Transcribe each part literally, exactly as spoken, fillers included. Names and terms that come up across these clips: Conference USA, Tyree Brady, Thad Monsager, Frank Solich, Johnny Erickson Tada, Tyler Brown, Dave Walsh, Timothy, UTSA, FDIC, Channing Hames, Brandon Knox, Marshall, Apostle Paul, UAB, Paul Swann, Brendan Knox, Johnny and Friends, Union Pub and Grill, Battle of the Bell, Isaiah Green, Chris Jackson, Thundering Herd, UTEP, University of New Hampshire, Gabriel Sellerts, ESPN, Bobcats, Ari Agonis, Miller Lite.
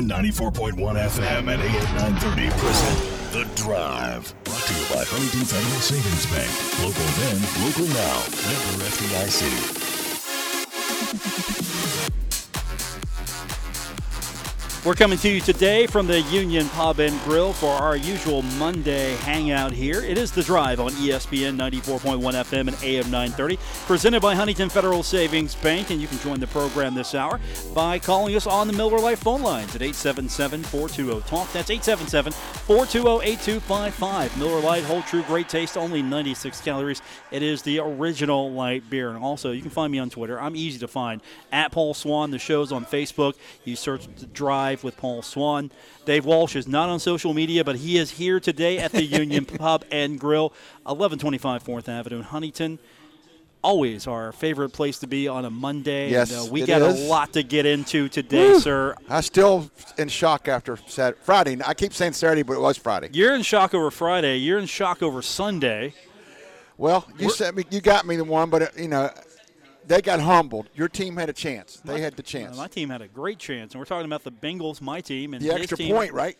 E S P N ninety-four point one F M and A M nine thirty present The Drive. Brought to you by Huntington Federal Savings Bank. Local then, local now. Member F D I C. We're coming to you today from the Union Pub and Grill for our usual Monday hangout here. It is The Drive on E S P N ninety-four point one F M and A M nine thirty, presented by Huntington Federal Savings Bank. And you can join the program this hour by calling us on the Miller Lite phone lines at eight seven seven, four two zero, T A L K. That's eight seven seven, four two zero, eight two five five. Miller Lite, whole, true, great taste, only ninety-six calories. It is the original light beer. And also, you can find me on Twitter. I'm easy to find, at Paul Swann. The show's on Facebook. You search The Drive with Paul Swann. Dave Walsh is not on social media, but he is here today at the Union Pub and Grill, eleven twenty-five fourth Avenue in Huntington. Always our favorite place to be on a Monday. Yes, and, uh, we got is. a lot to get into today, Woo. sir. I'm still in shock after Saturday, Friday. I keep saying Saturday, but it was Friday. You're in shock over Friday. You're in shock over Sunday. Well, you We're, sent me, you got me the one, but it, you know. They got humbled. Your team had a chance. They my, had the chance. My team had a great chance, and we're talking about the Bengals, my team, and the his extra team. Point, right?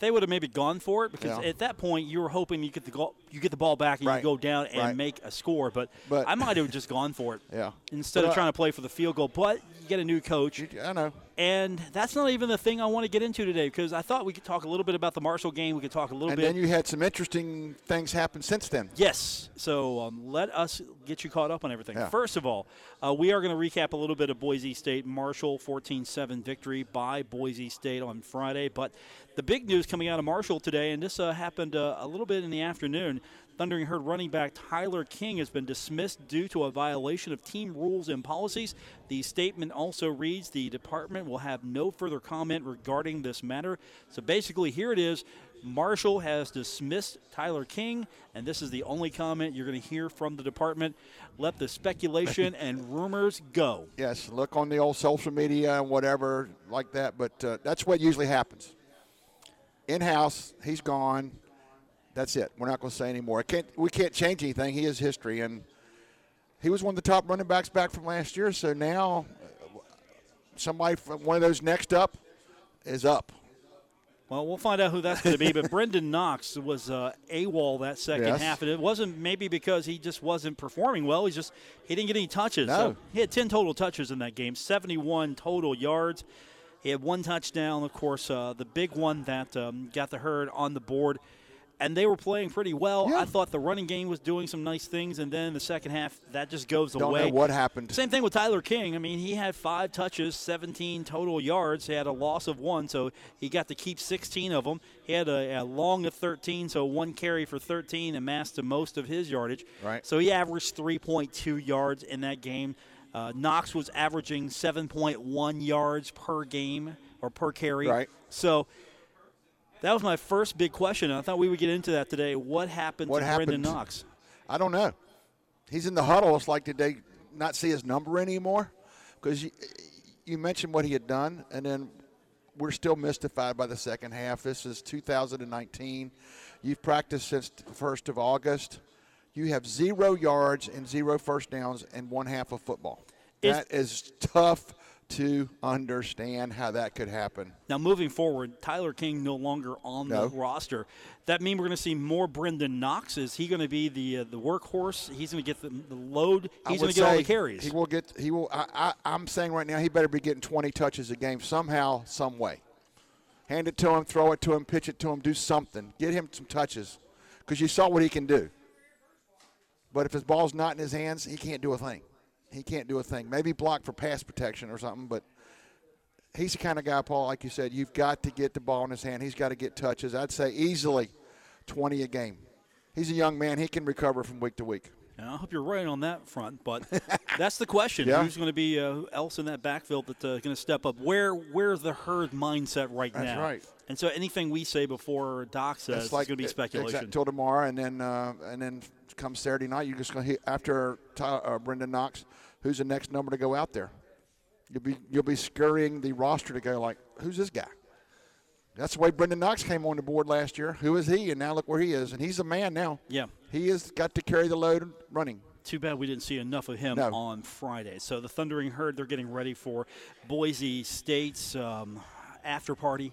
They would have maybe gone for it because yeah. at that point you were hoping you get the go- you get the ball back and right. you go down and right. make a score. But, but I might have just gone for it yeah. instead but, of trying to play for the field goal. But you get a new coach. You, I know. And that's not even the thing I want to get into today, because I thought we could talk a little bit about the Marshall game. We could talk a little and bit. And then you had some interesting things happen since then. Yes. So um, let us get you caught up on everything. Yeah. First of all, uh, we are going to recap a little bit of Boise State. Marshall, fourteen seven victory by Boise State on Friday. But the big news coming out of Marshall today, and this uh, happened uh, a little bit in the afternoon, Thundering Herd running back Tyler King has been dismissed due to a violation of team rules and policies. The statement also reads, the department will have no further comment regarding this matter. So basically, here it is. Marshall has dismissed Tyler King, and this is the only comment you're going to hear from the department. Let the speculation and rumors go. Yes, look on the old social media and whatever like that, but uh, that's what usually happens. In-house, he's gone. That's it. We're not going to say anymore. I can't, we can't change anything. He is history, and he was one of the top running backs back from last year. So now, somebody from one of those next up is up. Well, we'll find out who that's going to be. But Brandon Knox was uh, AWOL that second yes. half, and it wasn't maybe because he just wasn't performing well. He's just he didn't get any touches. No. So he had ten total touches in that game, seventy-one total yards. He had one touchdown, of course, uh, the big one that um, got the Herd on the board. And they were playing pretty well. Yeah. I thought the running game was doing some nice things, and then in the second half, that just goes Don't away. Don't know what happened. Same thing with Tyler King. I mean, he had five touches, seventeen total yards. He had a loss of one, so he got to keep sixteen of them. He had a, a long of thirteen, so one carry for thirteen amassed the most of his yardage. Right. So he averaged three point two yards in that game. Uh, Knox was averaging seven point one yards per game or per carry. Right. So that was my first big question. I thought we would get into that today. What happened what to happened? Brandon Knox? I don't know. He's in the huddle. It's like, did they not see his number anymore? Because you, you mentioned what he had done, and then we're still mystified by the second half. This is two thousand nineteen. You've practiced since the first of August. You have zero yards and zero first downs and one half of football. It's, that is tough to understand how that could happen. Now, moving forward, Tyler King no longer on no. the roster. That means we're going to see more Brendan Knox. Is he going to be the uh, the workhorse? He's going to get the, the load. He's going to get all the carries. He will get. He will. I, I, I'm saying right now, he better be getting twenty touches a game somehow, some way. Hand it to him, throw it to him, pitch it to him, do something. Get him some touches, because you saw what he can do. But if his ball's not in his hands, he can't do a thing. He can't do a thing. Maybe block for pass protection or something, but he's the kind of guy, Paul, like you said, you've got to get the ball in his hand. He's got to get touches. I'd say easily twenty a game. He's a young man. He can recover from week to week. And I hope you're right on that front, but that's the question. Yeah. Who's going to be uh, else in that backfield that's uh, going to step up? Where Where's the Herd mindset right that's now? That's right. And so anything we say before Doc says it's like, is going to be speculation. Exactly, until tomorrow, and then uh, and then come Saturday night, you're just going to hit after Tyler, uh, Brendan Knox, who's the next number to go out there. You'll be you'll be scurrying the roster to go like, who's this guy? That's the way Brendan Knox came on the board last year. Who is he? And now look where he is. And he's a man now. Yeah. He has got to carry the load running. Too bad we didn't see enough of him no. on Friday. So the Thundering Herd, they're getting ready for Boise State's um, after party.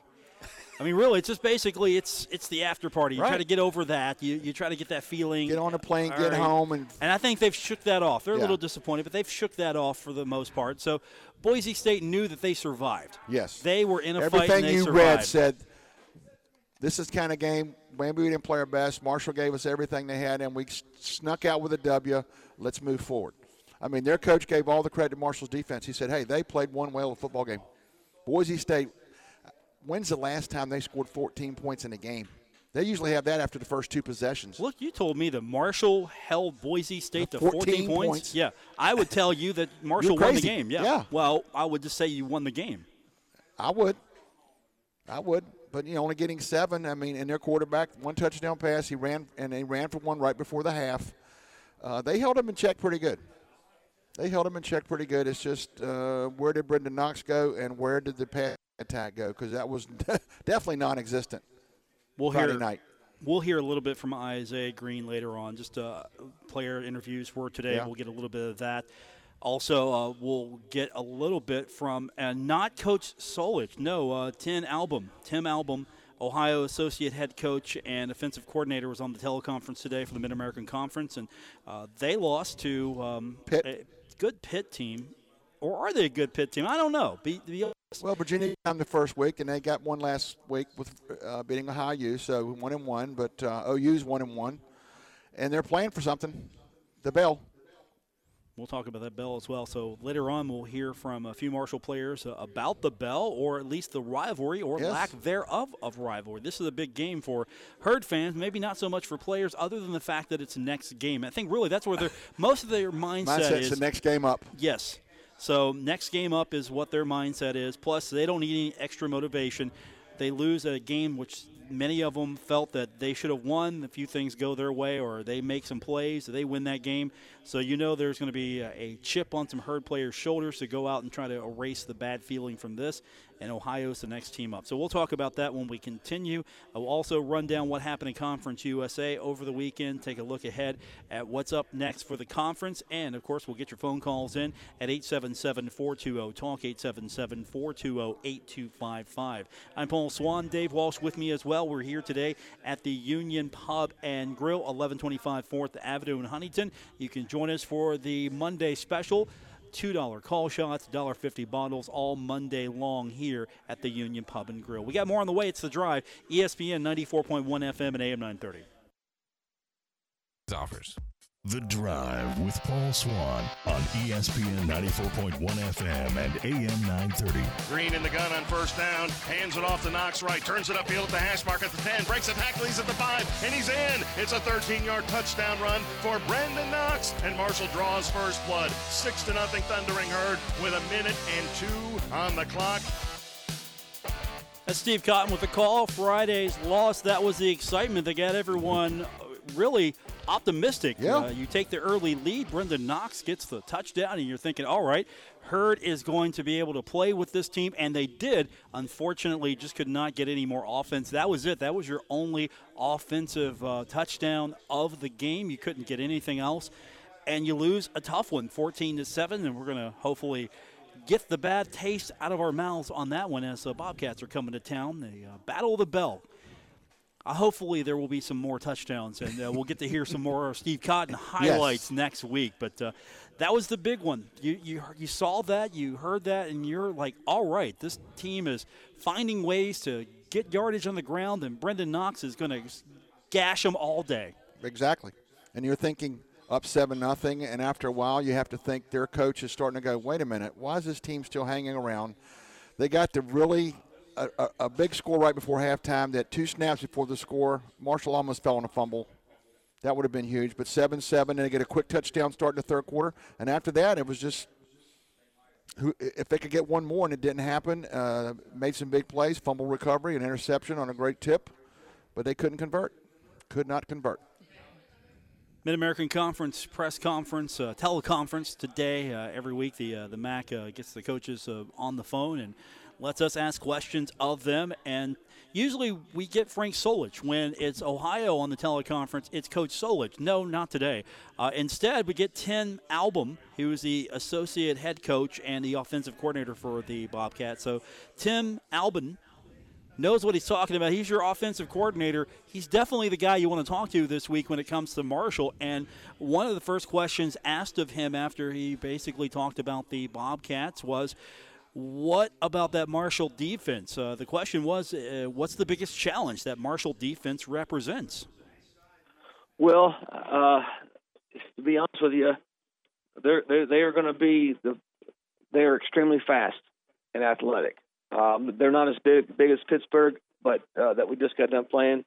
I mean, really, it's just basically it's it's the after party. You right. try to get over that. You you try to get that feeling. Get on a plane, get right. home. And and I think they've shook that off. They're yeah. a little disappointed, but they've shook that off for the most part. So Boise State knew that they survived. Yes. They were in a Everything fight, and they survived. Everything you read said, this is the kind of game, maybe we didn't play our best. Marshall gave us everything they had, and we snuck out with a W. Let's move forward. I mean, their coach gave all the credit to Marshall's defense. He said, hey, they played one well of football game. Boise State, when's the last time they scored fourteen points in a game? They usually have that after the first two possessions. Look, you told me that Marshall held Boise State to fourteen, fourteen points. points. Yeah, I would tell you that Marshall won the game. Yeah. yeah. Well, I would just say you won the game. I would. I would. But, you know, only getting seven. I mean, and their quarterback, one touchdown pass. He ran, and they ran for one right before the half. Uh, they held him in check pretty good. They held him in check pretty good. It's just uh, where did Brandon Knox go and where did the pass attack go? Because that was definitely non-existent we'll Friday hear, night. We'll hear a little bit from Isaiah Green later on. Just uh, player interviews for today. Yeah. We'll get a little bit of that. Also, uh, we'll get a little bit from uh, not Coach Solich, no, uh, Tim Albin. Tim Albin, Ohio Associate Head Coach and Offensive Coordinator, was on the teleconference today for the Mid-American Conference, and uh, they lost to um, Pitt. a good Pitt team. Or are they a good Pitt team? I don't know. Be, be well, Virginia got them the first week, and they got one last week with uh, beating Ohio U, so one and one. But uh, O U's one and one, and they're playing for something. The Bell. We'll talk about that Bell as well. So later on, we'll hear from a few Marshall players about the Bell, or at least the rivalry, or yes. lack thereof of rivalry. This is a big game for Herd fans, maybe not so much for players, other than the fact that it's the next game. I think really that's where their most of their mindset Mindset's is. The next game up. Yes. So next game up is what their mindset is. Plus, they don't need any extra motivation. They lose a game which many of them felt that they should have won. A few things go their way, or they make some plays, or they win that game. So you know there's going to be a chip on some Herd players' shoulders to go out and try to erase the bad feeling from this. And Ohio's the next team up. So we'll talk about that when we continue. I'll also run down what happened in Conference U S A over the weekend, take a look ahead at what's up next for the conference. And, of course, we'll get your phone calls in at eight seven seven, four two zero, TALK, eight seven seven, four two zero, eight two five five. I'm Paul Swann, Dave Walsh with me as well. We're here today at the Union Pub and Grill, eleven twenty-five fourth Avenue in Huntington. You can join us for the Monday special. two dollar call shots, one dollar fifty bottles all Monday long here at the Union Pub and Grill. We got more on the way. It's The Drive, E S P N ninety-four point one F M and A M nine thirty. Offers. The Drive with Paul Swann on E S P N ninety-four point one F M and A M nine thirty. Green in the gun on first down, hands it off to Knox right, turns it upfield at the hash mark at the ten, breaks a tackle, he's at the five, and he's in. It's a thirteen-yard touchdown run for Brandon Knox, and Marshall draws first blood. Six to nothing Thundering Herd with a minute and two on the clock. That's Steve Cotton with the call. Friday's loss, that was the excitement that got everyone really optimistic. Yeah. Uh, you take the early lead. Brendan Knox gets the touchdown, and you're thinking, all right, Herd is going to be able to play with this team, and they did. Unfortunately, just could not get any more offense. That was it. That was your only offensive uh, touchdown of the game. You couldn't get anything else, and you lose a tough one, fourteen to seven, and we're going to hopefully get the bad taste out of our mouths on that one as the uh, Bobcats are coming to town. The uh, Battle of the Bell. Uh, hopefully there will be some more touchdowns, and uh, we'll get to hear some more Steve Cotton highlights yes. next week. But uh, that was the big one. You, you you saw that, you heard that, and you're like, all right, this team is finding ways to get yardage on the ground, and Brendan Knox is going to gash them all day. Exactly. And you're thinking up seven nothing, and after a while you have to think their coach is starting to go, wait a minute, why is this team still hanging around? They got to really – A, a, a big score right before halftime. That two snaps before the score, Marshall almost fell on a fumble. That would have been huge. But seven seven, and they get a quick touchdown starting the third quarter. And after that, it was just who, if they could get one more, and it didn't happen. Uh, made some big plays, fumble recovery, an interception on a great tip. But they couldn't convert. Could not convert. Mid-American Conference press conference, uh, teleconference today. Uh, every week the, uh, the M A C uh, gets the coaches uh, on the phone and lets us ask questions of them. And usually we get Frank Solich. When it's Ohio on the teleconference, it's Coach Solich. No, not today. Uh, instead, we get Tim Albin, who is the associate head coach and the offensive coordinator for the Bobcats. So Tim Albin knows what he's talking about. He's your offensive coordinator. He's definitely the guy you want to talk to this week when it comes to Marshall. And one of the first questions asked of him after he basically talked about the Bobcats was, what about that Marshall defense? Uh, the question was, uh, what's the biggest challenge that Marshall defense represents? Well, uh, to be honest with you, they're, they're, they are going to be the, they are extremely fast and athletic. Um, they're not as big, big as Pittsburgh, but uh, that we just got done playing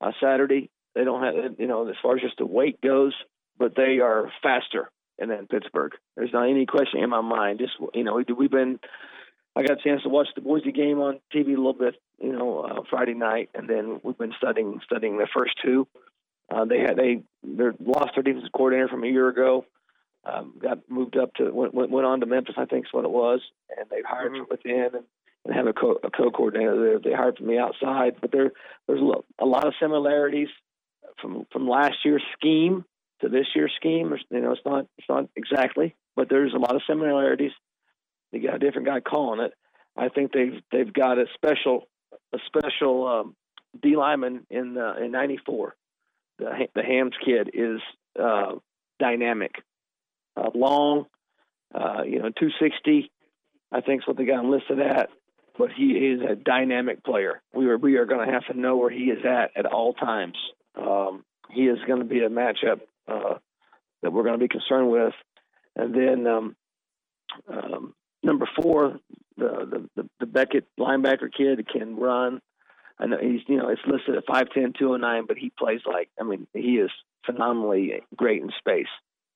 on Saturday. They don't have, you know, as far as just the weight goes, but they are faster than Pittsburgh. There's not any question in my mind. Just, you know, we've been, I got a chance to watch the Boise game on T V a little bit, you know, uh, Friday night, and then we've been studying studying the first two. Uh, they had they they lost their defensive coordinator from a year ago. Um, got moved up to went went on to Memphis, I think is what it was, and they hired mm-hmm. from within. And, and have a co a co-coordinator there. They hired from the outside, but there there's a lot of similarities from from last year's scheme to this year's scheme. You know, it's not it's not exactly, but there's a lot of similarities. They got a different guy calling it. I think they've they've got a special a special um, D lineman in uh, in ninety-four. The the Hams kid is uh, dynamic, uh, long, uh, you know, two sixty. I think is what they got listed at. But he is a dynamic player. We are we are going to have to know where he is at at all times. Um, he is going to be a matchup uh, that we're going to be concerned with. And then um, um, number four, the, the the Beckett linebacker kid can run. I know he's you know it's listed at five ten, two oh nine, but he plays like I mean he is phenomenally great in space.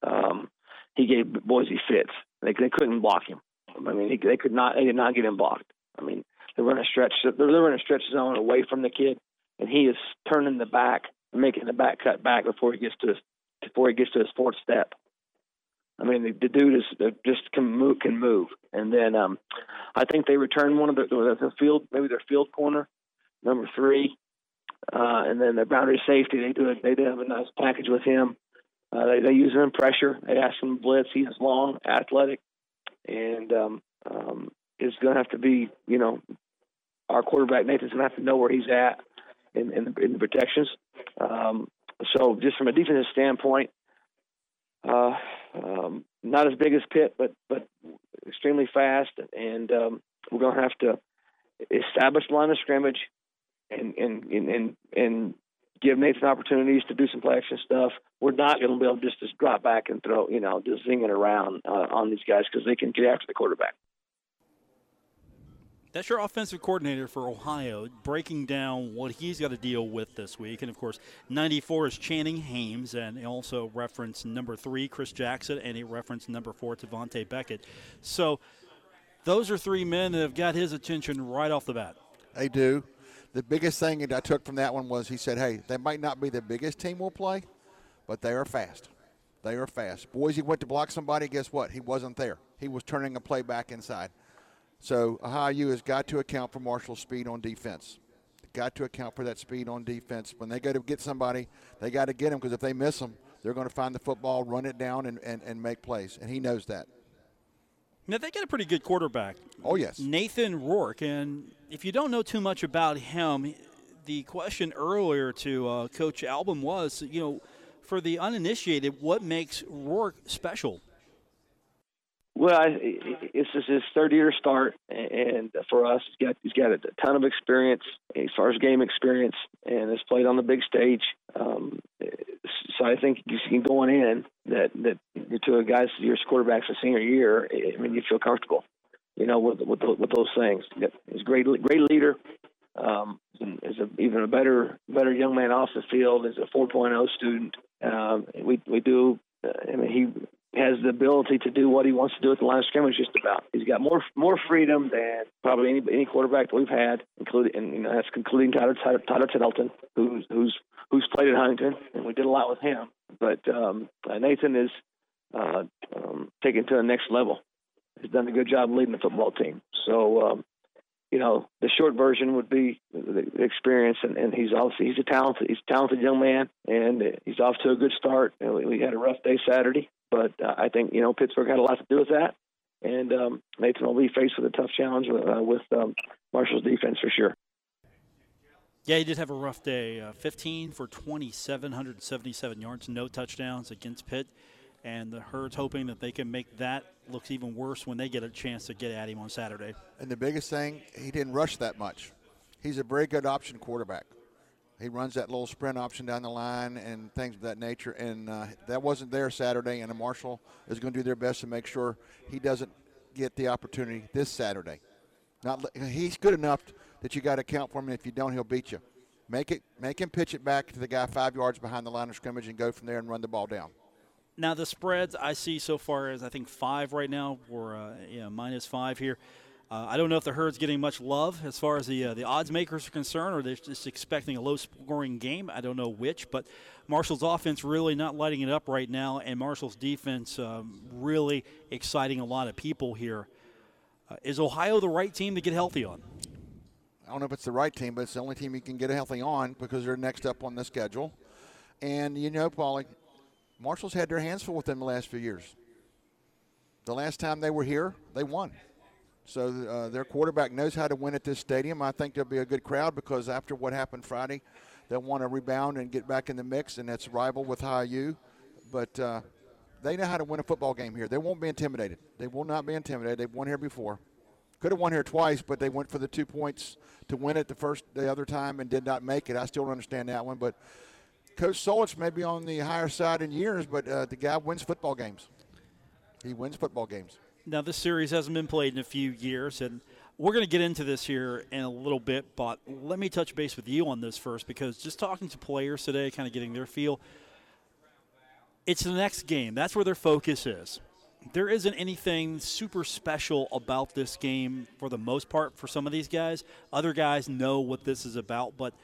Um, he gave Boise fits. They they couldn't block him. I mean he, they could not they did not get him blocked. I mean, they're running a stretch. They're in a stretch zone away from the kid, and he is turning the back, making the back cut back before he gets to his, before he gets to his fourth step. I mean, the, the dude is just can move, can move. And then um, I think they return one of their, their field, maybe their field corner, number three, uh, and then their boundary safety. They do it. They do have a nice package with him. Uh, they, they use him in pressure. They ask him to blitz. He is long, athletic, and um, um, is going to have to be, you know, our quarterback, Nathan's going to have to know where he's at in, in, the, in the protections. Um, so just from a defensive standpoint, uh, um, not as big as Pitt, but but extremely fast. And um, we're going to have to establish line of scrimmage and, and, and, and, and give Nathan opportunities to do some play action stuff. We're not going to be able to just, just drop back and throw, you know, just zing it around uh, on these guys because they can get after the quarterback. That's your offensive coordinator for Ohio, breaking down what he's got to deal with this week. And, of course, ninety-four is Channing Hames, and he also referenced number three, Chris Jackson, and he referenced number four, Devontae Beckett. So those are three men that have got his attention right off the bat. They do. The biggest thing that I took from that one was he said, hey, they might not be the biggest team we'll play, but they are fast. They are fast. Boise went to block somebody. Guess what? He wasn't there. He was turning a play back inside. So Ohio U has got to account for Marshall's speed on defense. They've got to account for that speed on defense. When they go to get somebody, they got to get them because if they miss them, they're going to find the football, run it down, and, and, and make plays. And he knows that. Now, they got a pretty good quarterback. Oh, yes. Nathan Rourke. And if you don't know too much about him, the question earlier to uh, Coach Albin was, you know, for the uninitiated, what makes Rourke special? Well, it's just his third year start, and for us, he's got, he's got a ton of experience as far as game experience, and has played on the big stage. Um, so I think you can going in that that to a guy's year's quarterback's a senior year. I mean, you feel comfortable, you know, with with, with those things. He's a great, great leader. Um, is a, even a better better young man off the field. Is a four point oh student. Um, we we do. I mean, he has the ability to do what he wants to do at the line of scrimmage just about. He's got more more freedom than probably any any quarterback that we've had, including and you know, that's including Tyler, Tyler Tyler Tiddleton, who's who's who's played at Huntington, and we did a lot with him. But um, Nathan is uh, um, taken to the next level. He's done a good job leading the football team. So um, you know, the short version would be the experience. And, and he's obviously, he's a talented, he's a talented young man, and he's off to a good start. And we, we had a rough day Saturday, but uh, I think, you know, Pittsburgh had a lot to do with that. And um, Nathan will be faced with a tough challenge uh, with um, Marshall's defense for sure. Yeah, he did have a rough day. Uh, fifteen for twenty-seven, one hundred seventy-seven yards, no touchdowns against Pitt. And the Herd's hoping that they can make that look even worse when they get a chance to get at him on Saturday. And the biggest thing, he didn't rush that much. He's a very good option quarterback. He runs that little sprint option down the line and things of that nature. And uh, that wasn't there Saturday, and Marshall is going to do their best to make sure he doesn't get the opportunity this Saturday. Not, he's good enough that you got to account for him, and if you don't, he'll beat you. Make it, make him pitch it back to the guy five yards behind the line of scrimmage and go from there and run the ball down. Now the spreads I see so far is I think five right now, or uh, yeah, minus five here. Uh, I don't know if the Herd's getting much love as far as the uh, the odds makers are concerned, or they're just expecting a low scoring game. I don't know which, but Marshall's offense really not lighting it up right now, and Marshall's defense um, really exciting a lot of people here. Uh, is Ohio the right team to get healthy on? I don't know if it's the right team, but it's the only team you can get healthy on because they're next up on the schedule. And you know, Paulie, Marshall's had their hands full with them the last few years. The last time they were here, they won. So uh, their quarterback knows how to win at this stadium. I think there'll be a good crowd because after what happened Friday, they'll want to rebound and get back in the mix, and that's a rival with High U. But uh, they know how to win a football game here. They won't be intimidated. They will not be intimidated. They've won here before. Could have won here twice, but they went for the two points to win it the first, the other time and did not make it. I still don't understand that one, but Coach Solich may be on the higher side in years, but uh, the guy wins football games. He wins football games. Now, this series hasn't been played in a few years, and we're going to get into this here in a little bit, but let me touch base with you on this first because just talking to players today, kind of getting their feel, it's the next game. That's where their focus is. There isn't anything super special about this game for the most part for some of these guys. Other guys know what this is about, but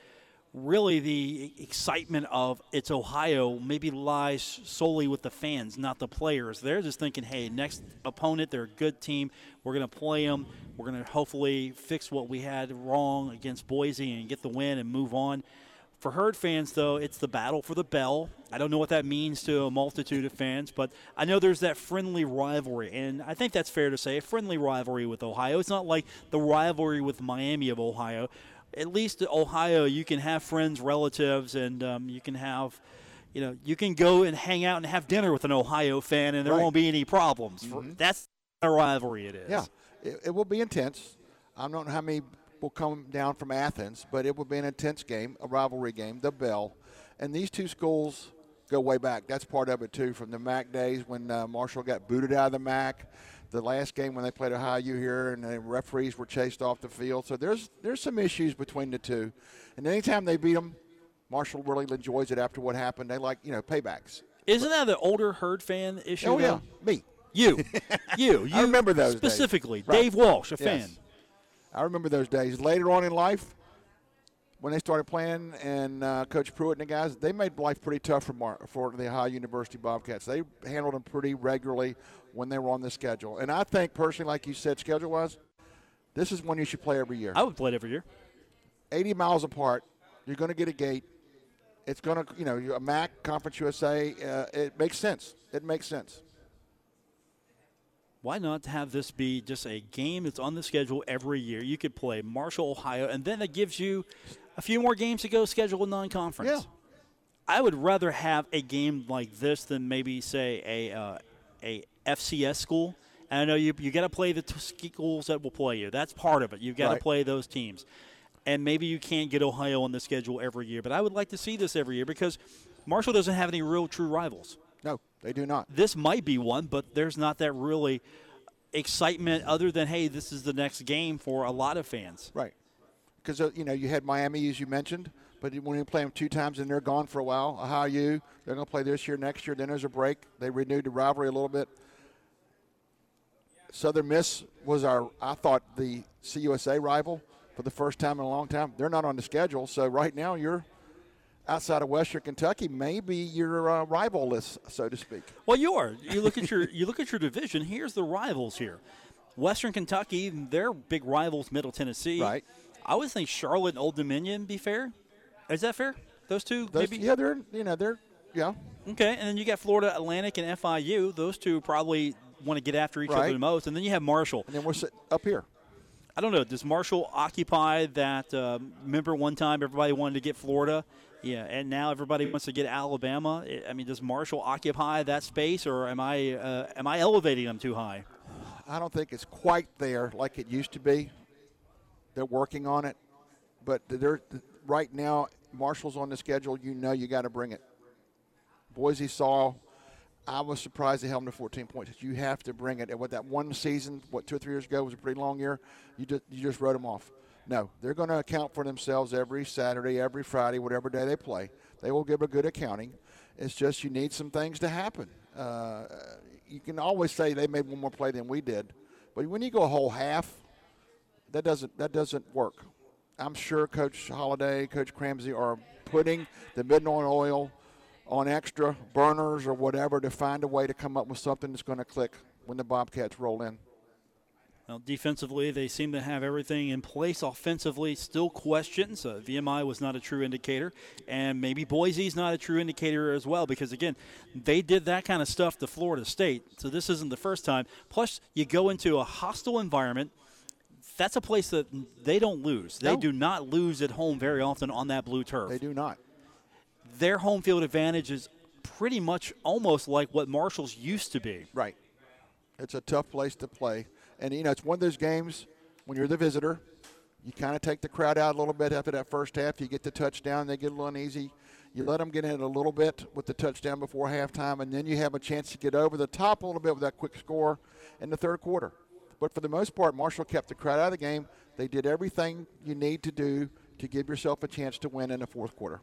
really the excitement of it's Ohio maybe lies solely with the fans, not the players. They're just thinking, hey, next opponent, they're a good team. We're going to play them. We're going to hopefully fix what we had wrong against Boise and get the win and move on. For Herd fans, though, it's the battle for the bell. I don't know what that means to a multitude of fans, but I know there's that friendly rivalry, and I think that's fair to say, a friendly rivalry with Ohio. It's not like the rivalry with Miami of Ohio. At least at Ohio, you can have friends, relatives, and um, you can have, you know, you can go and hang out and have dinner with an Ohio fan, and there right. won't be any problems. Mm-hmm. That's the rivalry it is. Yeah, it, it will be intense. I don't know how many will come down from Athens, but it will be an intense game, a rivalry game, the Bell. And these two schools go way back. That's part of it, too, from the MAC days when uh, Marshall got booted out of the MAC. The last game when they played Ohio U here and the referees were chased off the field. So there's there's some issues between the two. And anytime they beat them, Marshall really enjoys it after what happened. They like, you know, paybacks. Isn't but, that the older Herd fan issue? Oh, yeah, though? me. You. you. You. I remember those specifically, days. Specifically, Dave right. Walsh, a yes. fan. I remember those days. Later on in life, when they started playing and uh, Coach Pruitt and the guys, they made life pretty tough for, Mar- for the Ohio University Bobcats. They handled them pretty regularly when they were on the schedule. And I think, personally, like you said, schedule-wise, this is one you should play every year. I would play it every year. eighty miles apart. You're going to get a gate. It's going to, you know, a MAC, Conference U S A, uh, it makes sense. It makes sense. Why not have this be just a game that's on the schedule every year? You could play Marshall, Ohio, and then it gives you – a few more games to go, schedule a non-conference. Yeah. I would rather have a game like this than maybe, say, a uh, a F C S school. And I know you you got to play the t- schools that will play you. That's part of it. You've got to right. play those teams. And maybe you can't get Ohio on the schedule every year. But I would like to see this every year because Marshall doesn't have any real true rivals. No, they do not. This might be one, but there's not that really excitement other than, hey, this is the next game for a lot of fans. Right. Because, you know, you had Miami, as you mentioned, but when you play them two times and they're gone for a while, Ohio U, they're going to play this year, next year, then there's a break. They renewed the rivalry a little bit. Southern Miss was our, I thought, the C U S A rival for the first time in a long time. They're not on the schedule, so right now you're outside of Western Kentucky, maybe you're uh, rival-less, so to speak. Well, you are. You look at your you look at your division. Here's the rivals here. Western Kentucky, their big rivals, Middle Tennessee. Right. I would think Charlotte and Old Dominion be fair. Is that fair? Those two, Those, maybe? Yeah, they're, you know, they're, yeah. Okay, and then you got Florida Atlantic and F I U. Those two probably want to get after each right. other the most. And then you have Marshall. And then we're sitting up here. I don't know. Does Marshall occupy that? Uh, remember one time everybody wanted to get Florida? Yeah, and now everybody wants to get Alabama. I mean, does Marshall occupy that space, or am I uh, am I elevating them too high? I don't think it's quite there like it used to be. They're working on it, but they're right now Marshall's on the schedule. You know, you got to bring it. Boise saw. I was surprised they held them to fourteen points. You have to bring it. And with that one season, what two or three years ago was a pretty long year. You just you just wrote them off. No, they're going to account for themselves every Saturday, every Friday, whatever day they play. They will give a good accounting. It's just you need some things to happen. Uh, you can always say they made one more play than we did, but when you go a whole half, that doesn't that doesn't work. I'm sure Coach Holiday, Coach Cramsey are putting the midnight oil on extra burners or whatever to find a way to come up with something that's going to click when the Bobcats roll in. Well, defensively, they seem to have everything in place. Offensively, still questions. Uh, V M I was not a true indicator, and maybe Boise's not a true indicator as well because, again, they did that kind of stuff to Florida State, so this isn't the first time. Plus, you go into a hostile environment. That's a place that they don't lose. They no. do not lose at home very often on that blue turf. They do not. Their home field advantage is pretty much almost like what Marshall's used to be. Right. It's a tough place to play. And, you know, it's one of those games when you're the visitor, you kind of take the crowd out a little bit after that first half. You get the touchdown. They get a little uneasy. You let them get in a little bit with the touchdown before halftime, and then you have a chance to get over the top a little bit with that quick score in the third quarter. But for the most part, Marshall kept the crowd out of the game. They did everything you need to do to give yourself a chance to win in the fourth quarter.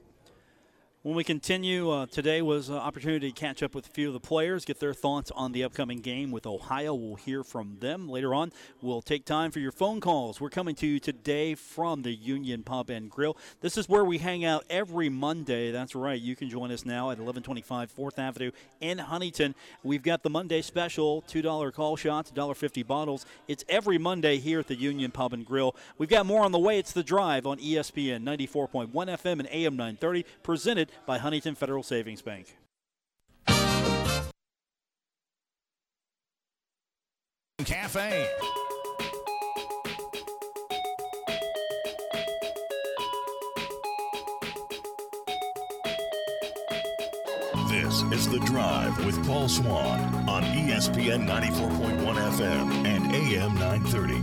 When we continue, uh, today was an opportunity to catch up with a few of the players, get their thoughts on the upcoming game with Ohio. We'll hear from them later on. We'll take time for your phone calls. We're coming to you today from the Union Pub and Grill. This is where we hang out every Monday. That's right. You can join us now at eleven twenty-five fourth Avenue in Huntington. We've got the Monday special, two dollar call shots, one dollar fifty bottles. It's every Monday here at the Union Pub and Grill. We've got more on the way. It's The Drive on E S P N ninety-four point one F M and A M nine thirty, presented by Huntington Federal Savings Bank. Cafe. This is The Drive with Paul Swann on E S P N ninety-four point one F M and A M nine thirty.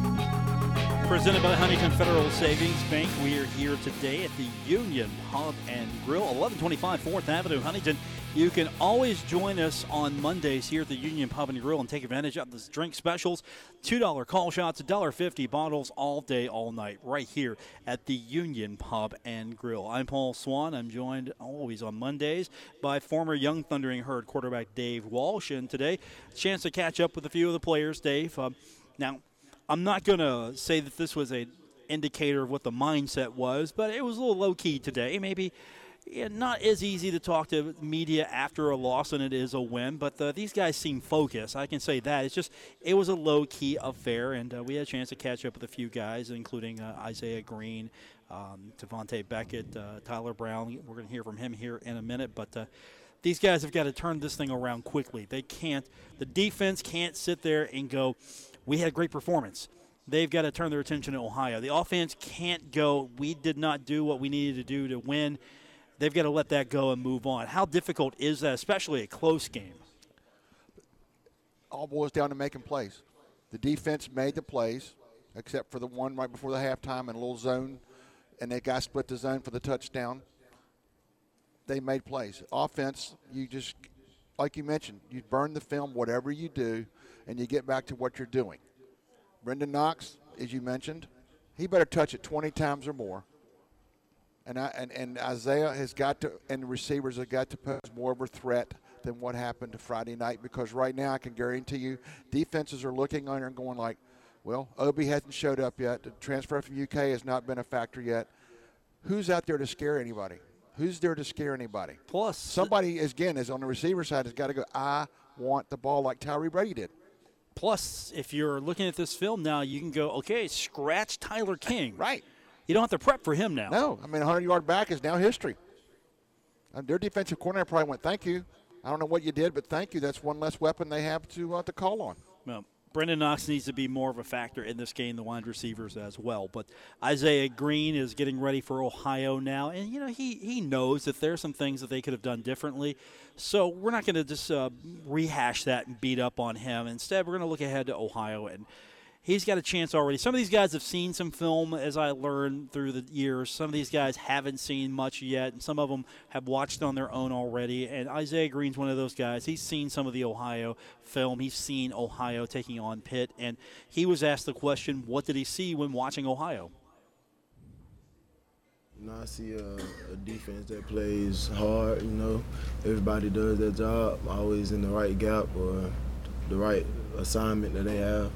Presented by Huntington Federal Savings Bank. We are here today at the Union Pub and Grill, eleven twenty-five fourth Avenue, Huntington. You can always join us on Mondays here at the Union Pub and Grill and take advantage of the drink specials, two dollar call shots, one dollar fifty bottles all day, all night, right here at the Union Pub and Grill. I'm Paul Swann. I'm joined always on Mondays by former Young Thundering Herd quarterback Dave Walsh. And today, chance to catch up with a few of the players, Dave. Um, now, I'm not going to say that this was an indicator of what the mindset was, but it was a little low-key today. Maybe yeah, not as easy to talk to media after a loss than it is a win, but the, these guys seem focused. I can say that. It's just it was a low-key affair, and uh, we had a chance to catch up with a few guys, including uh, Isaiah Green, um, Devontae Beckett, uh, Tyler Brown. We're going to hear from him here in a minute, but uh, – these guys have got to turn this thing around quickly. They can't – the defense can't sit there and go, we had a great performance. They've got to turn their attention to Ohio. The offense can't go, we did not do what we needed to do to win. They've got to let that go and move on. How difficult is that, especially a close game? All boils down to making plays. The defense made the plays, except for the one right before the halftime in a little zone, and that guy split the zone for the touchdown. They made plays. Offense, you just, like you mentioned, you burn the film, whatever you do, and you get back to what you're doing. Brendan Knox, as you mentioned, he better touch it twenty times or more. And I, and, and Isaiah has got to, and the receivers have got to pose more of a threat than what happened to Friday night, because right now I can guarantee you defenses are looking on her and going like, well, Obi hasn't showed up yet. The transfer from U K has not been a factor yet. Who's out there to scare anybody? Who's there to scare anybody? Plus, somebody, again, is on the receiver side has got to go, I want the ball like Tyree Brady did. Plus, if you're looking at this film now, you can go, okay, scratch Tyler King. Right. You don't have to prep for him now. No. I mean, hundred-yard back is now history. Their defensive coordinator probably went, thank you. I don't know what you did, but thank you. That's one less weapon they have to uh, to call on. Well, Brandon Knox needs to be more of a factor in this game, the wide receivers as well. But Isaiah Green is getting ready for Ohio now. And, you know, he, he knows that there are some things that they could have done differently. So we're not going to just uh, rehash that and beat up on him. Instead, we're going to look ahead to Ohio. And he's got a chance already. Some of these guys have seen some film, as I learned through the years. Some of these guys haven't seen much yet. And some of them have watched on their own already. And Isaiah Green's one of those guys. He's seen some of the Ohio film. He's seen Ohio taking on Pitt. And he was asked the question, what did he see when watching Ohio? You know, I see a, a defense that plays hard, you know. Everybody does their job, always in the right gap or the right assignment that they have.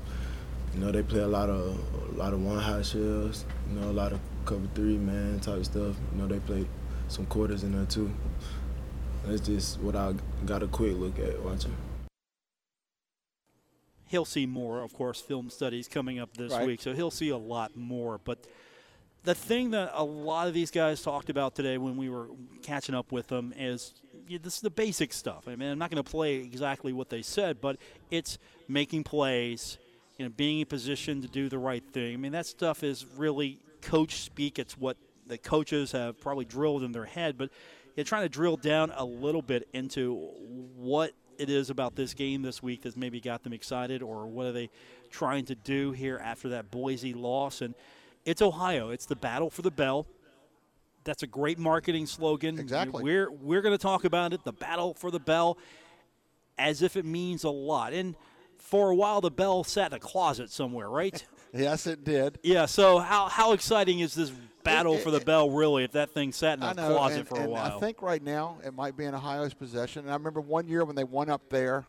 You know, they play a lot of a lot of one-high shells, you know, a lot of cover three, man, type stuff. You know, they play some quarters in there, too. That's just what I got a quick look at watching. He'll see more, of course, film studies coming up this right. week, so he'll see a lot more. But the thing that a lot of these guys talked about today when we were catching up with them is yeah, this is the basic stuff. I mean, I'm not going to play exactly what they said, but it's making plays, you know, being in position to do the right thing. I mean, that stuff is really coach speak. It's what the coaches have probably drilled in their head, but you're trying to drill down a little bit into what it is about this game this week that's maybe got them excited, or what are they trying to do here after that Boise loss. And it's Ohio. It's the battle for the bell. That's a great marketing slogan. Exactly. We're, we're going to talk about it, the battle for the bell, as if it means a lot. And for a while, the bell sat in a closet somewhere, right? Yes, it did. Yeah, so how how exciting is this battle it, it, for the bell, really, if that thing sat in I a know, closet and, for and a while? I think right now it might be in Ohio's possession. And I remember one year when they went up there,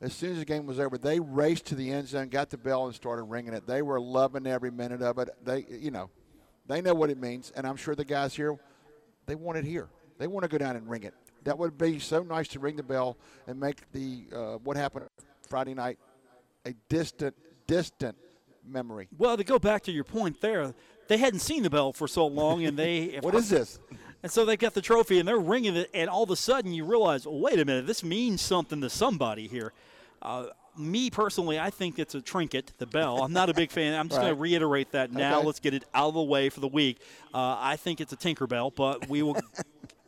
as soon as the game was over, they raced to the end zone, got the bell, and started ringing it. They were loving every minute of it. They, you know, they know what it means, and I'm sure the guys here, they want it here. They want to go down and ring it. That would be so nice to ring the bell and make the uh, what happened Friday night a distant, distant memory. Well, to go back to your point there, they hadn't seen the bell for so long, and they – What is this? And so they got the trophy, and they're ringing it, and all of a sudden you realize, oh, wait a minute, this means something to somebody here. Uh, me personally, I think it's a trinket, the bell. I'm not a big fan. I'm just right. going to reiterate that now. Okay. Let's get it out of the way for the week. Uh, I think it's a Tinkerbell, but we will –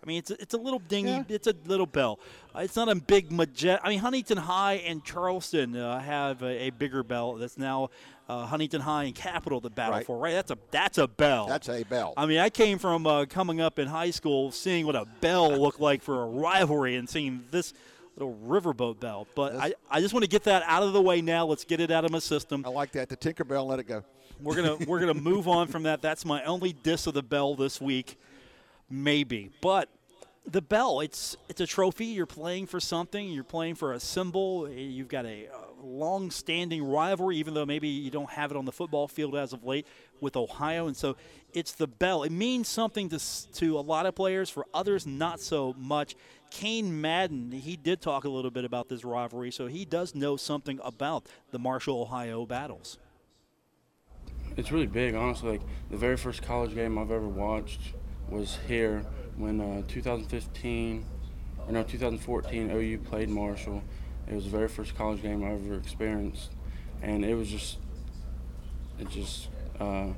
I mean, it's a, it's a little dingy. Yeah. It's a little bell. Uh, it's not a big majestic. I mean, Huntington High and Charleston uh, have a, a bigger bell. That's now uh, Huntington High and Capital to battle right. for, right? That's a that's a bell. That's a bell. I mean, I came from uh, coming up in high school, seeing what a bell looked like for a rivalry, and seeing this little riverboat bell. But that's, I I just want to get that out of the way now. Let's get it out of my system. I like that. The Tinkerbell, let it go. We're gonna we're gonna move on from that. That's my only diss of the bell this week. Maybe, but the bell, it's it's a trophy. You're playing for something. You're playing for a symbol. You've got a long-standing rivalry, even though maybe you don't have it on the football field as of late with Ohio. And so it's the bell. It means something to to a lot of players. For others, not so much. Kane Madden, he did talk a little bit about this rivalry, so he does know something about the Marshall, Ohio battles. It's really big, honestly. Like the very first college game I've ever watched was here when uh, twenty fifteen, or no, twenty fourteen O U played Marshall. It was the very first college game I ever experienced, and it was just, it just, uh,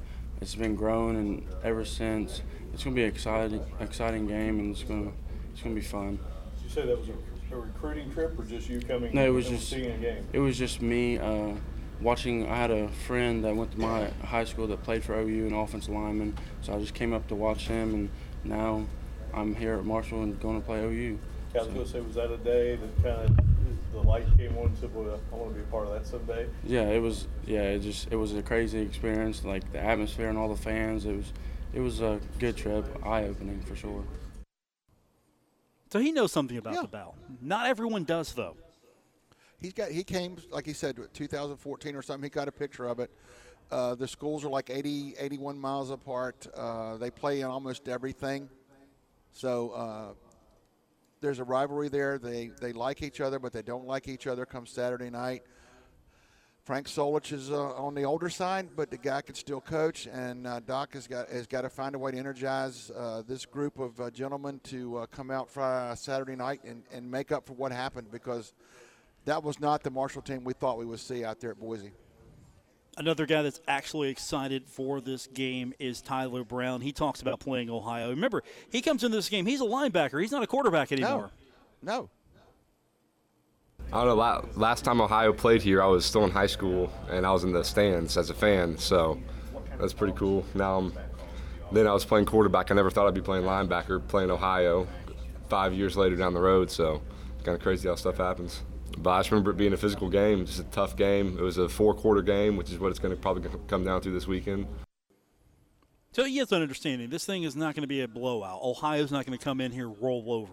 it's been growing, and ever since, it's gonna be an exciting, exciting game, and it's gonna, it's gonna be fun. Did you say that was a, a recruiting trip, or just you coming? No, it was just seeing a game. It was just me uh, watching. I had a friend that went to my high school that played for O U, an offensive lineman, so I just came up to watch him, and now I'm here at Marshall and going to play O U. I was going to say, was that a day that kind of the light came on and said, well, I want to be a part of that someday? Yeah, it was. Yeah, it just it was a crazy experience, like the atmosphere and all the fans. It was, it was a good trip, eye-opening for sure. So he knows something about yeah. the bell. Not everyone does, though. He's got. He came, like he said, two thousand fourteen or something. He got a picture of it. Uh, the schools are like eighty, eighty-one miles apart. Uh, they play in almost everything. So uh, there's a rivalry there. They they like each other, but they don't like each other come Saturday night. Frank Solich is uh, on the older side, but the guy can still coach, and uh, Doc has got has got to find a way to energize uh, this group of uh, gentlemen to uh, come out Friday, Saturday night and, and make up for what happened, because that was not the Marshall team we thought we would see out there at Boise. Another guy that's actually excited for this game is Tyler Brown. He talks about playing Ohio. Remember, he comes into this game, he's a linebacker. He's not a quarterback anymore. No, no. I don't know, last time Ohio played here, I was still in high school, and I was in the stands as a fan, so that's pretty cool. Now, I'm, then I was playing quarterback. I never thought I'd be playing linebacker, playing Ohio five years later down the road, so it's kind of crazy how stuff happens. But I just remember it being a physical game, just a tough game. It was a four-quarter game, which is what it's going to probably come down to this weekend. So he has an understanding. This thing is not going to be a blowout. Ohio's not going to come in here roll over.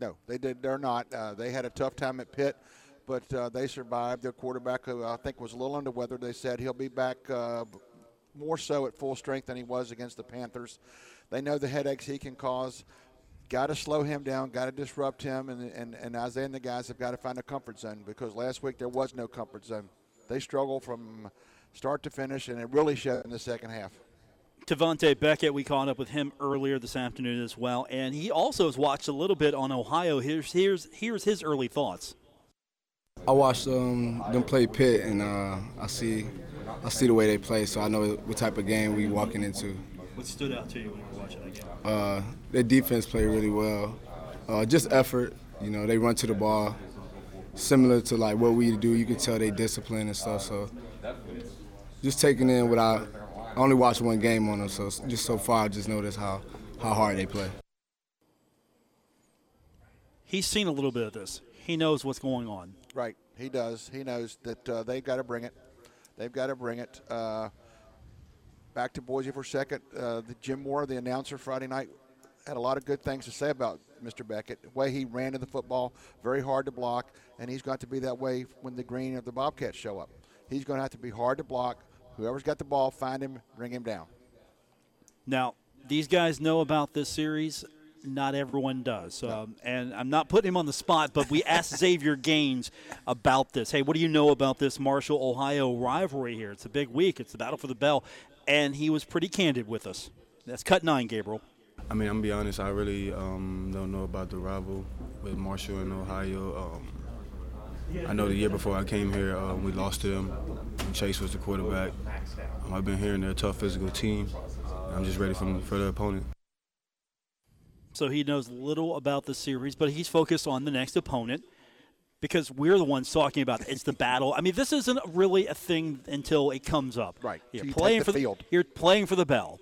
No, they did. They're not. Uh, they had a tough time at Pitt, but uh, they survived. Their quarterback, who I think was a little under weather, they said he'll be back uh, more so at full strength than he was against the Panthers. They know the headaches he can cause. Got to slow him down. Got to disrupt him, and, and and Isaiah and the guys have got to find a comfort zone, because last week there was no comfort zone. They struggled from start to finish, and it really showed in the second half. Devontae Beckett, we caught up with him earlier this afternoon as well, and he also has watched a little bit on Ohio. Here's here's here's his early thoughts. I watched um, them play Pitt, and uh, I see I see the way they play, so I know what type of game we walking into. What stood out to you when you were watching that game? Uh, their defense played really well. Uh, just effort, you know. They run to the ball, similar to like what we do. You can tell they discipline and stuff. So just taking in what I. I only watched one game on them, so just so far I just noticed how, how hard they play. He's seen a little bit of this. He knows what's going on. Right, he does. He knows that uh, they've got to bring it. They've got to bring it. Uh, back to Boise for a second. Uh, the Jim Moore, the announcer Friday night, had a lot of good things to say about Mister Beckett. The way he ran to the football, very hard to block, and he's got to be that way when the green of the Bobcats show up. He's going to have to be hard to block. Whoever's got the ball, find him, bring him down. Now, these guys know about this series. Not everyone does. So, no. um, and I'm not putting him on the spot, but we asked Xavier Gaines about this. Hey, what do you know about this Marshall-Ohio rivalry here? It's a big week. It's the Battle for the Bell. And he was pretty candid with us. That's cut nine, Gabriel. I mean, I'm going to be honest. I really um, don't know about the rival with Marshall and Ohio. Um, I know the year before I came here, um, we lost to them. Chase was the quarterback. Um, I've been hearing they're a tough physical team. I'm just ready for, for the opponent. So he knows little about the series, but he's focused on the next opponent because we're the ones talking about it. It's the battle. I mean, this isn't really a thing until it comes up. Right. You're, so you playing, for the field. The, you're playing for the bell.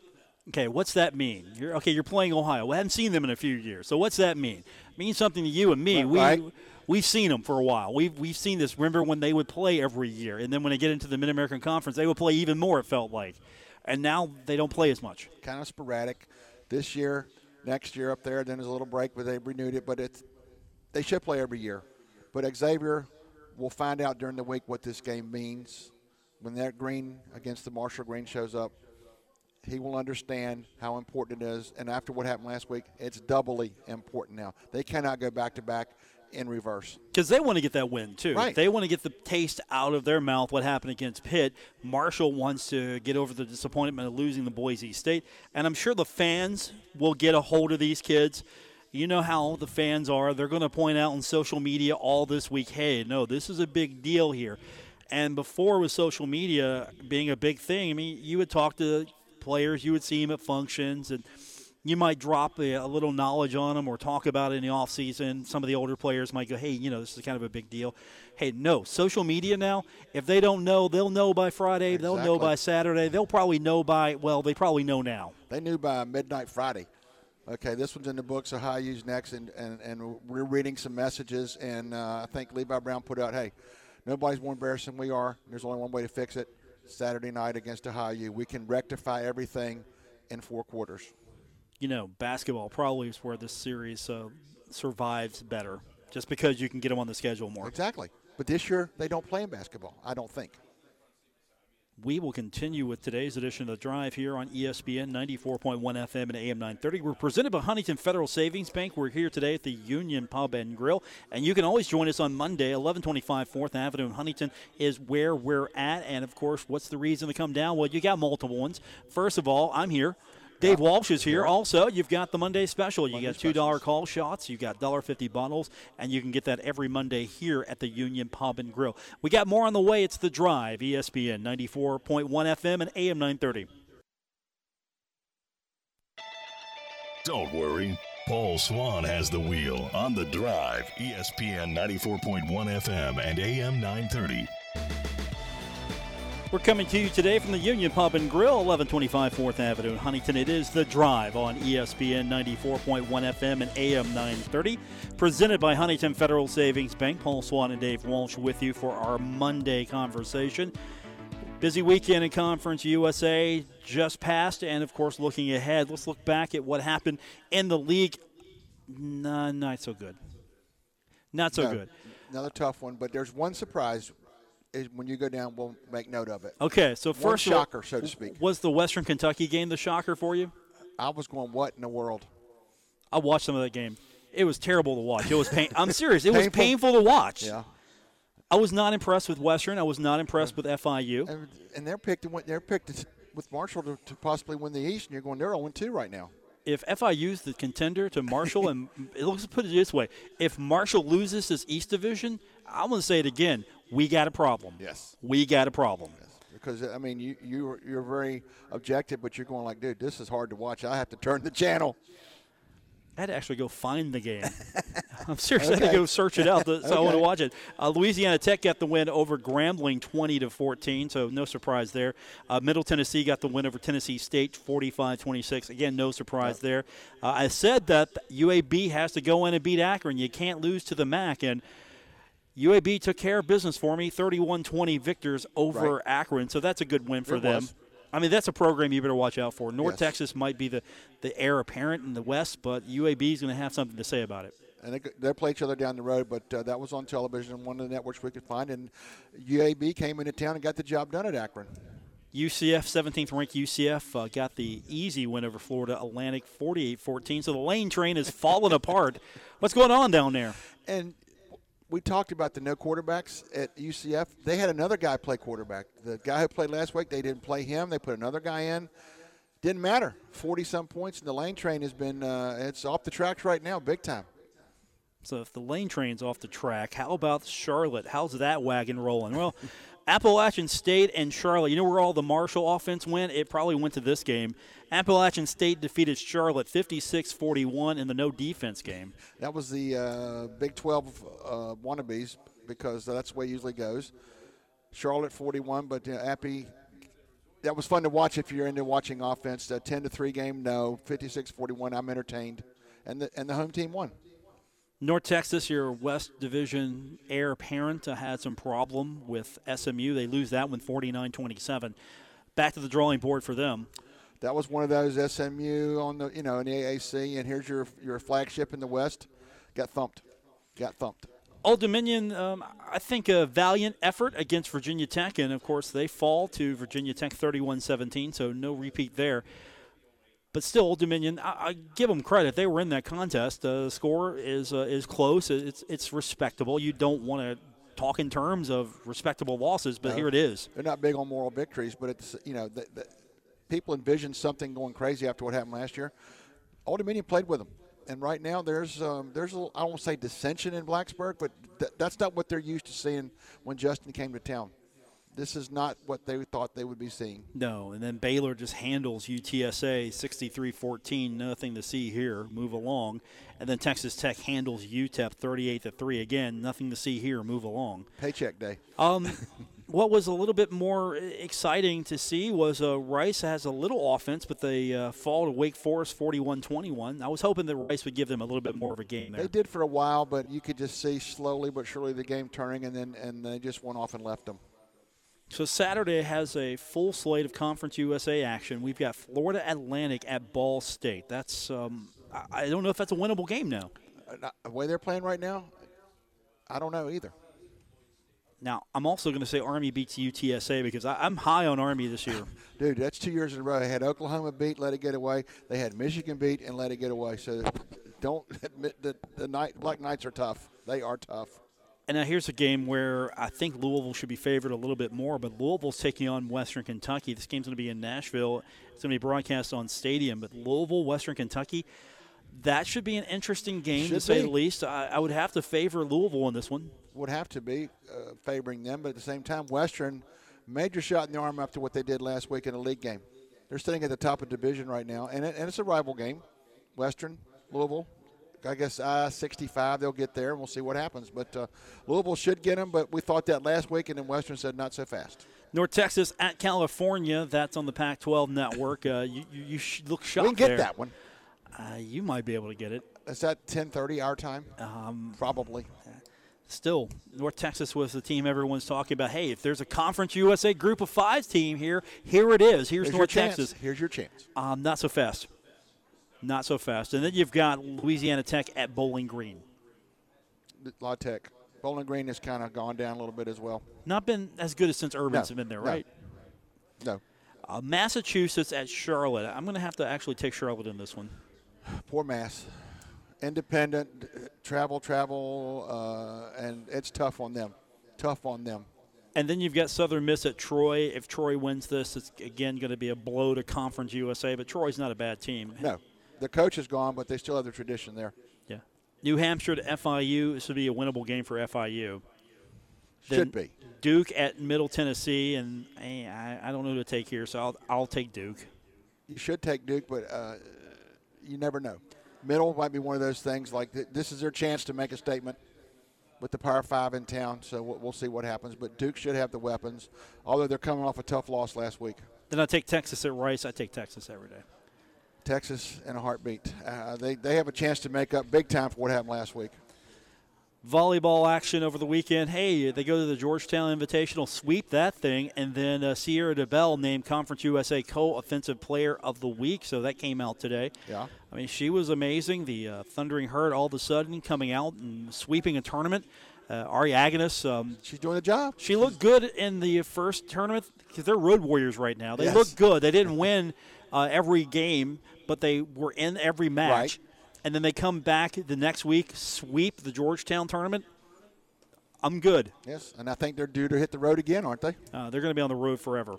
Okay, what's that mean? You're, okay, you're playing Ohio. We haven't seen them in a few years. So what's that mean? It means something to you and me. Right, we. Right. We've seen them for a while. We've, we've seen this. Remember when they would play every year, and then when they get into the Mid-American Conference, they would play even more, it felt like. And now they don't play as much. Kind of sporadic. This year, next year up there, then there's a little break, but they renewed it. But it's, they should play every year. But Xavier will find out during the week what this game means. When that green against the Marshall green shows up, he will understand how important it is. And after what happened last week, it's doubly important now. They cannot go back-to-back. In reverse. Because they want to get that win, too. Right. They want to get the taste out of their mouth what happened against Pitt. Marshall wants to get over the disappointment of losing to Boise State. And I'm sure the fans will get a hold of these kids. You know how the fans are. They're going to point out on social media all this week, hey, no, this is a big deal here. And before with social media being a big thing, I mean, you would talk to players. You would see them at functions and you might drop a, a little knowledge on them or talk about it in the offseason. Some of the older players might go, hey, you know, this is kind of a big deal. Hey, no, social media now, if they don't know, they'll know by Friday. Exactly. They'll know by Saturday. They'll probably know by, well, they probably know now. They knew by midnight Friday. Okay, this one's in the books, Ohio U's next, and, and, and we're reading some messages. And uh, I think Levi Brown put out, hey, nobody's more embarrassed than we are. There's only one way to fix it, Saturday night against Ohio U. We can rectify everything in four quarters. You know, basketball probably is where this series uh, survives better just because you can get them on the schedule more. Exactly. But this year, they don't play in basketball, I don't think. We will continue with today's edition of The Drive here on E S P N ninety-four point one F M and A M nine thirty. We're presented by Huntington Federal Savings Bank. We're here today at the Union Pub and Grill. And you can always join us on Monday, eleven twenty-five fourth Avenue in Huntington is where we're at. And, of course, what's the reason to come down? Well, you got multiple ones. First of all, I'm here. Dave Walsh is here. Also, you've got the Monday special. You Monday got two dollars specials. Call shots. You got one dollar fifty bottles, and you can get that every Monday here at the Union Pub and Grill. We got more on the way. It's The Drive, E S P N ninety-four point one F M and A M nine thirty. Don't worry. Paul Swann has the wheel on The Drive, E S P N ninety-four point one F M and A M nine thirty. We're coming to you today from the Union Pub and Grill, eleven twenty-five fourth Avenue in Huntington. It is The Drive on E S P N ninety-four point one F M and A M nine thirty. Presented by Huntington Federal Savings Bank. Paul Swann and Dave Walsh with you for our Monday conversation. Busy weekend in Conference U S A just passed, and, of course, looking ahead. Let's look back at what happened in the league. Nah, not so good. Not so no, good. Another tough one, but there's one surprise. Is when you go down, we'll make note of it. Okay, so first one shocker, so to speak. Was the Western Kentucky game the shocker for you? I was going, what in the world? I watched some of that game. It was terrible to watch. It was pain. I'm serious. It painful. was painful to watch. Yeah. I was not impressed with Western. I was not impressed yeah. with F I U. And, and they're picked. They're picked with Marshall to, to possibly win the East, and you're going, they're oh and two right now. If F I U's the contender to Marshall, and let's put it this way: if Marshall loses this East Division, I'm going to say it again. We got a problem. Yes. We got a problem. Yes. Because, I mean, you, you, you're very objective, but you're going like, dude, this is hard to watch. I have to turn the channel. I had to actually go find the game. I'm serious. Okay. I had to go search it out, so okay. I want to watch it. Uh, Louisiana Tech got the win over Grambling twenty to fourteen, so no surprise there. Uh, Middle Tennessee got the win over Tennessee State forty-five twenty-six. Again, no surprise yeah. there. Uh, I said that U A B has to go in and beat Akron. You can't lose to the M A C, and U A B took care of business for me, thirty-one twenty victors over right. Akron, so that's a good win for it them. Was. I mean, that's a program you better watch out for. North yes. Texas might be the, the heir apparent in the West, but U A B is going to have something to say about it. And they, they play each other down the road, but uh, that was on television and one of the networks we could find, and U A B came into town and got the job done at Akron. U C F, seventeenth-ranked U C F, uh, got the easy win over Florida Atlantic, forty-eight fourteen, so the Lane train is falling apart. What's going on down there? And we talked about the no quarterbacks at U C F. They had another guy play quarterback. The guy who played last week, they didn't play him. They put another guy in. Didn't matter. forty-some points, and the Lane train has been uh, – it's off the tracks right now, big time. So if the Lane train's off the track, how about Charlotte? How's that wagon rolling? Well, Appalachian State and Charlotte. You know where all the Marshall offense went? It probably went to this game. Appalachian State defeated Charlotte fifty-six forty-one in the no-defense game. That was the uh, Big twelve uh, wannabes because that's the way it usually goes. Charlotte forty-one, but uh, Appy, that was fun to watch if you're into watching offense. A ten to three game, no, fifty-six forty-one, I'm entertained. And the, and the home team won. North Texas, your West Division heir apparent, uh, had some problem with S M U. They lose that one forty-nine twenty-seven. Back to the drawing board for them. That was one of those S M U on the, you know, in the A A C, and here's your your flagship in the West. Got thumped. Got thumped. Old Dominion, um, I think a valiant effort against Virginia Tech, and, of course, they fall to Virginia Tech thirty-one seventeen, so no repeat there. But still, Old Dominion, I, I give them credit. They were in that contest. Uh, the score is uh, is close. It's it's respectable. You don't want to talk in terms of respectable losses, but no, here it is. They're not big on moral victories, but it's, you know, the, the people envision something going crazy after what happened last year. Old Dominion played with them, and right now there's um, there's a little, I won't say dissension in Blacksburg, but th- that's not what they're used to seeing when Justin came to town. This is not what they thought they would be seeing. No, and then Baylor just handles U T S A sixty-three fourteen. Nothing to see here. Move along, and then Texas Tech handles U T E P thirty-eight to three. Again, nothing to see here. Move along. Paycheck day. Um. What was a little bit more exciting to see was uh, Rice has a little offense, but they uh, fall to Wake Forest forty-one twenty-one. I was hoping that Rice would give them a little bit more of a game there. They did for a while, but you could just see slowly but surely the game turning, and then and they just went off and left them. So Saturday has a full slate of Conference U S A action. We've got Florida Atlantic at Ball State. That's um, I, I don't know if that's a winnable game now. Uh, the way they're playing right now, I don't know either. Now, I'm also going to say Army beats U T S A because I, I'm high on Army this year. Dude, that's two years in a row. They had Oklahoma beat, let it get away. They had Michigan beat and let it get away. So don't admit that the night, Black Knights are tough. They are tough. And now here's a game where I think Louisville should be favored a little bit more, but Louisville's taking on Western Kentucky. This game's going to be in Nashville. It's going to be broadcast on Stadium. But Louisville, Western Kentucky, that should be an interesting game, to say the least. I, I would have to favor Louisville in this one. Would have to be uh, favoring them, but at the same time, Western, major shot in the arm after what they did last week in a league game. They're sitting at the top of division right now, and, it, and it's a rival game. Western, Louisville. I guess I sixty-five, they'll get there, and we'll see what happens. But uh, Louisville should get them, but we thought that last week, and then Western said not so fast. North Texas at California. That's on the Pac twelve network. Uh, you you, you sh- look shocked there. We can get there. That one. Uh, you might be able to get it. Is that ten thirty our time? Um, Probably. Still, North Texas was the team everyone's talking about. Hey, if there's a Conference U S A Group of Five team here, here it is. Here's, Here's North Texas. Here's your chance. Um, not so fast. Not so fast. And then you've got Louisiana Tech at Bowling Green. La Tech. Bowling Green has kind of gone down a little bit as well. Not been as good as since Urban's no, have been there, right? No. no. Uh, Massachusetts at Charlotte. I'm going to have to actually take Charlotte in this one. Poor Mass. Independent, travel, travel, uh, and it's tough on them. Tough on them. And then you've got Southern Miss at Troy. If Troy wins this, it's, again, going to be a blow to Conference U S A, but Troy's not a bad team. No. The coach is gone, but they still have their tradition there. Yeah. New Hampshire to F I U. This would be a winnable game for F I U. Then should be. Duke at Middle Tennessee, and hey, I, I don't know who to take here, so I'll, I'll take Duke. You should take Duke, but uh, – you never know. Middle might be one of those things like th- this is their chance to make a statement with the Power Five in town, so we'll, we'll see what happens. But Duke should have the weapons, although they're coming off a tough loss last week. Then I take Texas at Rice. I take Texas every day. Texas in a heartbeat. Uh, they, they have a chance to make up big time for what happened last week. Volleyball action over the weekend. Hey, they go to the Georgetown Invitational, sweep that thing, and then uh, Sierra DeBell named Conference U S A Co-Offensive Player of the Week, so that came out today. Yeah. I mean, she was amazing. The uh, Thundering Herd all of a sudden coming out and sweeping a tournament. Uh, Ari Agonis. Um, She's doing the job. She looked good in the first tournament because they're Road Warriors right now. They yes. look good. They didn't win uh, every game, but they were in every match. Right. And then they come back the next week, sweep the Georgetown tournament. I'm good. Yes, and I think they're due to hit the road again, aren't they? Uh, they're going to be on the road forever.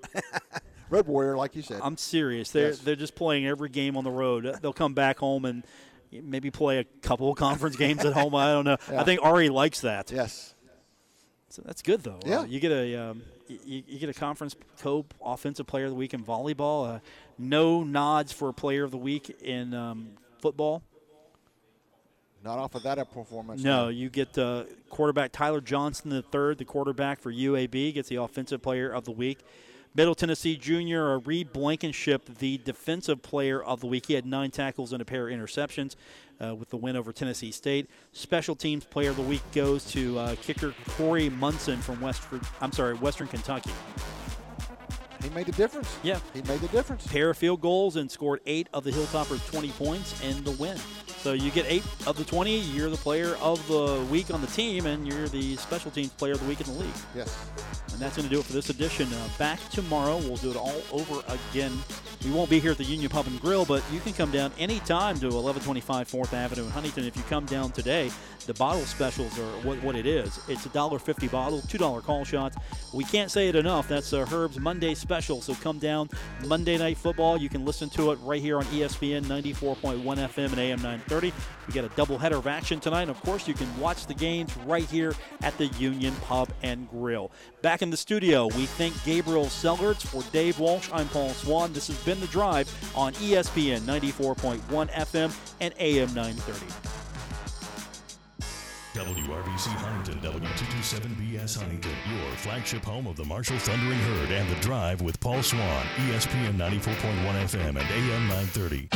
Road warrior, like you said. I'm serious. They're, yes. they're just playing every game on the road. They'll come back home and maybe play a couple of conference games at home. I don't know. Yeah. I think Ari likes that. Yes. So that's good, though. Yeah. Uh, you get a um, you, you get a conference co-offensive player of the week in volleyball. Uh, no nods for a player of the week in um, football. Not off of that performance. No, no. You get uh, quarterback Tyler Johnson the third, the quarterback for U A B, gets the Offensive Player of the Week. Middle Tennessee junior Reed Blankenship, the Defensive Player of the Week. He had nine tackles and a pair of interceptions uh, with the win over Tennessee State. Special Teams Player of the Week goes to uh, kicker Corey Munson from Westford, I'm sorry, Western Kentucky. He made the difference. Yeah. He made the difference. Pair of field goals and scored eight of the Hilltoppers' twenty points in the win. So you get eight of the twenty. You're the player of the week on the team, and you're the special teams player of the week in the league. Yes. And that's going to do it for this edition. Uh, back tomorrow. We'll do it all over again. We won't be here at the Union Pub and Grill, but you can come down anytime to eleven twenty-five fourth Avenue in Huntington. If you come down today, the bottle specials are what, what it is. It's a one dollar fifty bottle, two dollars call shots. We can't say it enough. That's uh, Herb's Monday special. So come down Monday Night Football. You can listen to it right here on E S P N ninety-four point one F M and A M nine thirty. We got a doubleheader of action tonight. And of course, you can watch the games right here at the Union Pub and Grill. Back in the studio, we thank Gabriel Sellerts. For Dave Walsh, I'm Paul Swann. This has been The Drive on E S P N ninety-four point one F M and A M nine thirty. W R B C Huntington, W two twenty-seven B S Huntington, your flagship home of the Marshall Thundering Herd and The Drive with Paul Swann, E S P N ninety-four point one F M and A M nine thirty.